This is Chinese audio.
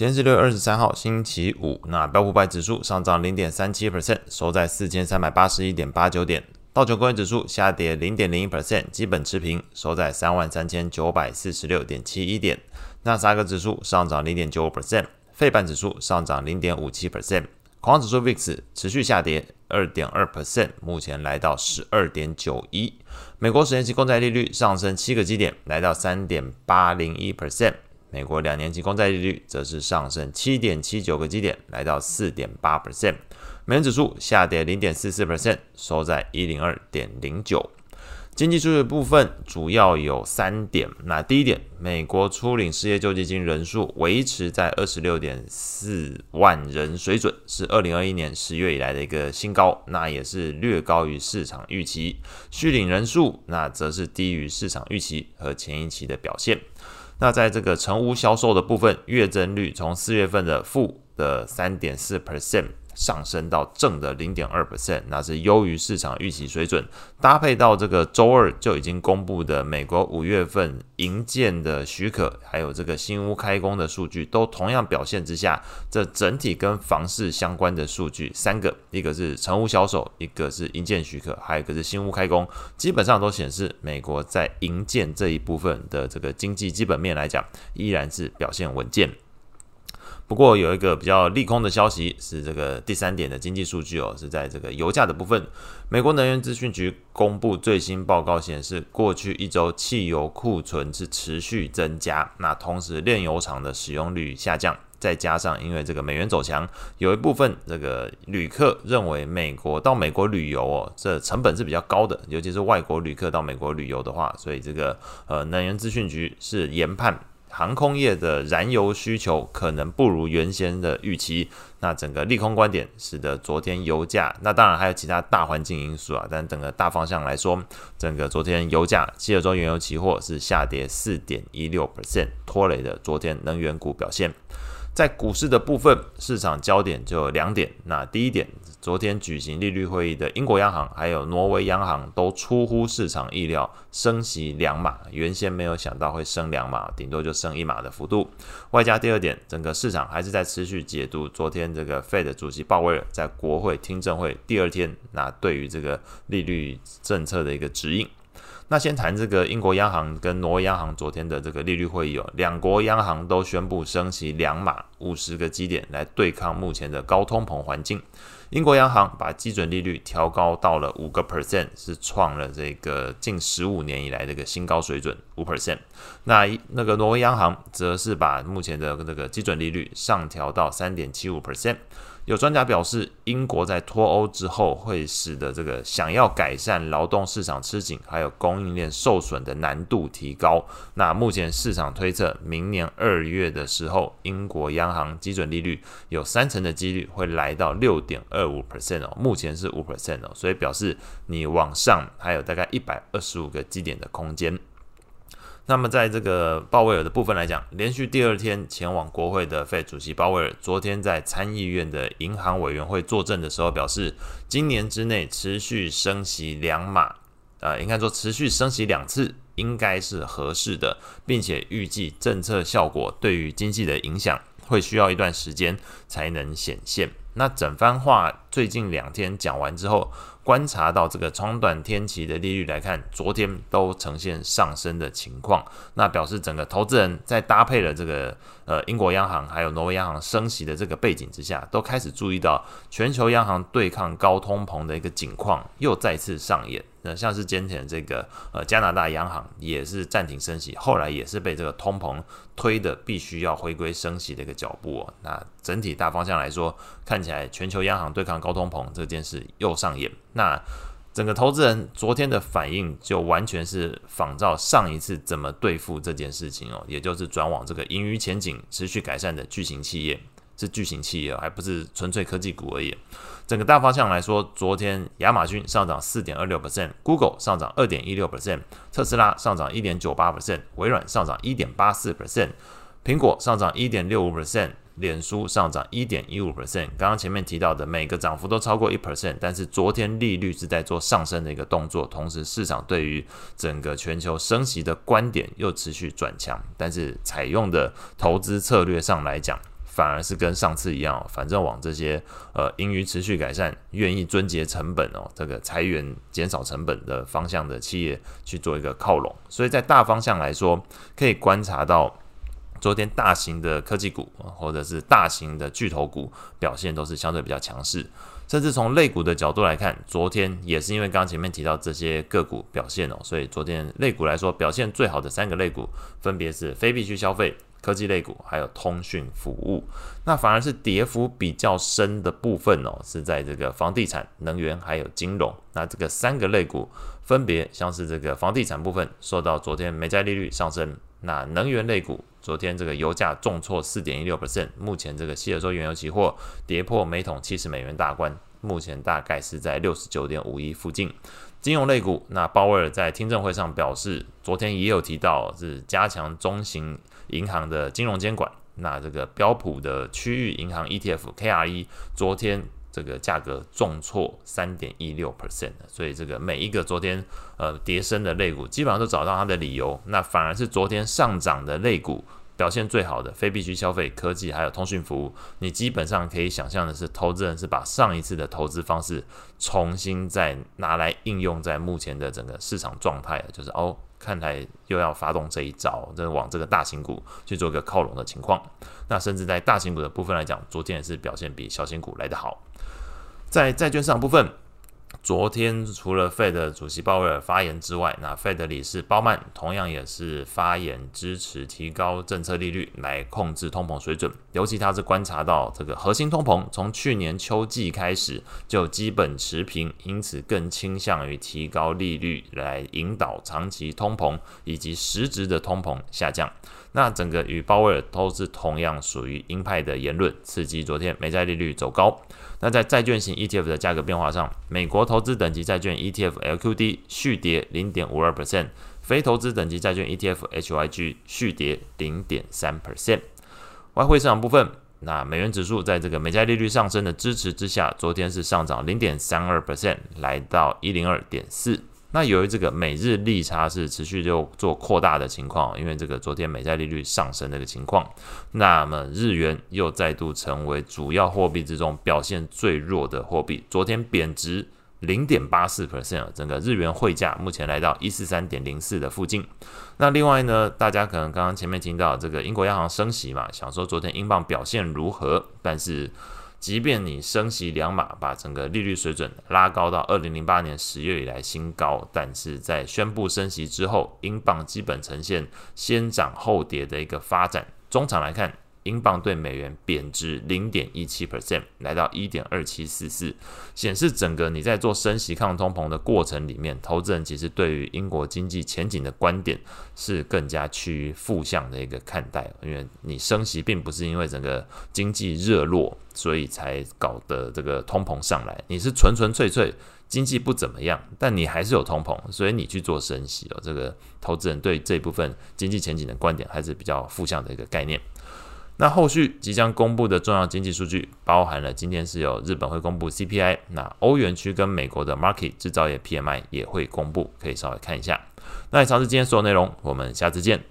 今天是6月23号星期五，那标普500指数上涨 0.37%， 收在 4381.89 点。道琼工业指数下跌 0.01%， 基本持平，收在 33,946.71 点。纳斯达克指数上涨 0.95%， 费半指数上涨 0.57%。恐慌指数 VIX 持续下跌 2.2%， 目前来到 12.91。美国十年期公债利率上升7个基点，来到 3.801%。美国两年期公债利率则是上升 7.79 个基点，来到 4.8%。美元指数下跌 0.44%， 收在 102.09。经济数据部分主要有3点。那第一点，美国初领失业救济金人数维持在 26.4 万人水准，是2021年10月以来的一个新高，那也是略高于市场预期。续领人数那则是低于市场预期和前一期的表现。那在这个成屋销售的部分，月增率从4月份的负的 3.4%。上升到正的 0.2%， 那是优于市场预期水准。搭配到这个周二就已经公布的美国5月份营建的许可，还有这个新屋开工的数据，都同样表现之下，这整体跟房市相关的数据三个，一个是成屋销售，一个是营建许可，还有一个是新屋开工，基本上都显示美国在营建这一部分的这个经济基本面来讲，依然是表现稳健。不过有一个比较利空的消息是这个第三点的经济数据是在这个油价的部分。美国能源资讯局公布最新报告显示，过去一周汽油库存是持续增加，那同时炼油厂的使用率下降。再加上因为这个美元走强，有一部分这个旅客认为到美国旅游这成本是比较高的，尤其是外国旅客到美国旅游的话，所以这个能源资讯局是研判航空业的燃油需求可能不如原先的预期，那整个利空观点使得昨天油价，那当然还有其他大环境因素但整个大方向来说，整个昨天油价，西德州原油期货是下跌 4.16%， 拖累了昨天能源股表现。在股市的部分，市场焦点就有两点。那第一点，昨天举行利率会议的英国央行还有挪威央行都出乎市场意料升息2码，原先没有想到会升2码，顶多就升1码的幅度。外加第二点，整个市场还是在持续解读昨天这个 Fed 主席鲍威尔在国会听证会第二天那对于这个利率政策的一个指引。那先谈这个英国央行跟挪威央行昨天的这个利率会议两国央行都宣布升息2码50个基点来对抗目前的高通膨环境。英国央行把基准利率调高到了 5%， 是创了这个近15年以来的一个新高水准 5%。那个挪威央行则是把目前的这个基准利率上调到 3.75%。有专家表示，英国在脱欧之后会使得这个想要改善劳动市场吃紧还有供应链受损的难度提高。那目前市场推测，明年2月的时候，英国央行基准利率有30%的几率会来到 6.25%目前是 5% 所以表示你往上还有大概125个基点的空间。那么在这个鲍威尔的部分来讲，连续第二天前往国会的 Fed 主席鲍威尔，昨天在参议院的银行委员会作证的时候表示，今年之内持续升息2码，应该说持续升息2次应该是合适的，并且预计政策效果对于经济的影响会需要一段时间才能显现。那整番话最近2天讲完之后，观察到这个长短天期的利率来看，昨天都呈现上升的情况，那表示整个投资人在搭配了这个英国央行还有挪威央行升息的这个背景之下，都开始注意到全球央行对抗高通膨的一个景况又再次上演。那像是今天这个加拿大央行也是暂停升息，后来也是被这个通膨推的必须要回归升息的一个脚步那整体大方向来说，看起来全球央行对抗高通膨这件事又上演。那整个投资人昨天的反应就完全是仿照上一次怎么对付这件事情也就是转往这个盈余前景持续改善的巨型企业，还不是纯粹科技股而已。整个大方向来说，昨天亚马逊上涨 4.26%， Google 上涨 2.16%， 特斯拉上涨 1.98%， 微软上涨 1.84%， 苹果上涨 1.65%， 脸书上涨 1.15%。 刚刚前面提到的每个涨幅都超过 1%， 但是昨天利率是在做上升的一个动作，同时市场对于整个全球升息的观点又持续转强，但是采用的投资策略上来讲，反而是跟上次一样，反正往这些盈余持续改善、愿意撙节成本这个裁员减少成本的方向的企业去做一个靠拢。所以在大方向来说，可以观察到昨天大型的科技股或者是大型的巨头股表现都是相对比较强势。甚至从类股的角度来看，昨天也是因为刚刚前面提到这些个股表现所以昨天类股来说表现最好的三个类股分别是非必需消费、科技类股还有通讯服务。那反而是跌幅比较深的部分是在这个房地产、能源还有金融。那这个三个类股分别像是这个房地产部分受到昨天美债利率上升，那能源类股昨天这个油价重挫 4.16%， 目前这个西德州原油期货跌破每桶$70大关，目前大概是在 69.51 附近。金融类股，那鲍威尔在听证会上表示，昨天也有提到是加强中型银行的金融监管，那这个标普的区域银行 ETF KRE 昨天这个价格重挫 3.16%， 所以这个每一个昨天跌升的类股基本上都找到它的理由。那反而是昨天上涨的类股表现最好的非必需消费、科技还有通讯服务，你基本上可以想象的是，投资人是把上一次的投资方式重新再拿来应用在目前的整个市场状态，就是看来又要发动这一招，往这个大型股去做一个靠拢的情况。那甚至在大型股的部分来讲，昨天也是表现比小型股来得好。在债券市场部分，昨天除了 Fed 主席鲍威尔发言之外，那 Fed 理事鲍曼同样也是发言支持提高政策利率来控制通膨水准，尤其他是观察到这个核心通膨从去年秋季开始就基本持平，因此更倾向于提高利率来引导长期通膨以及实质的通膨下降。那整个与鲍威尔都是同样属于鹰派的言论，刺激昨天美债利率走高。那在债券型 ETF 的价格变化上，美国投资等级债券 ETF LQD 续跌 0.52%， 非投资等级债券 ETF HYG 续跌 0.3%。 外汇市场部分，那美元指数在这个美债利率上升的支持之下，昨天是上涨 0.32%， 来到 102.4。那由于这个美日利差是持续就做扩大的情况，因为这个昨天美债利率上升的一个情况，那么日元又再度成为主要货币之中表现最弱的货币，昨天贬值 0.84%， 整个日元汇价目前来到 143.04 的附近。那另外呢，大家可能刚刚前面听到这个英国央行升息嘛，想说昨天英镑表现如何，但是即便你升息2码，把整个利率水准拉高到2008年10月以来新高，但是在宣布升息之后，英镑基本呈现先涨后跌的一个发展。中场来看，英镑对美元贬值 0.17%， 来到 1.2744， 显示整个你在做升息抗通膨的过程里面，投资人其实对于英国经济前景的观点是更加趋于负向的一个看待，因为你升息并不是因为整个经济热络所以才搞得这个通膨上来，你是纯粹经济不怎么样，但你还是有通膨，所以你去做升息这个投资人对这部分经济前景的观点还是比较负向的一个概念。那后续即将公布的重要经济数据包含了今天是有日本会公布 CPI， 那欧元区跟美国的 Market 制造业 PMI 也会公布，可以稍微看一下。那以上是今天所有内容，我们下次见。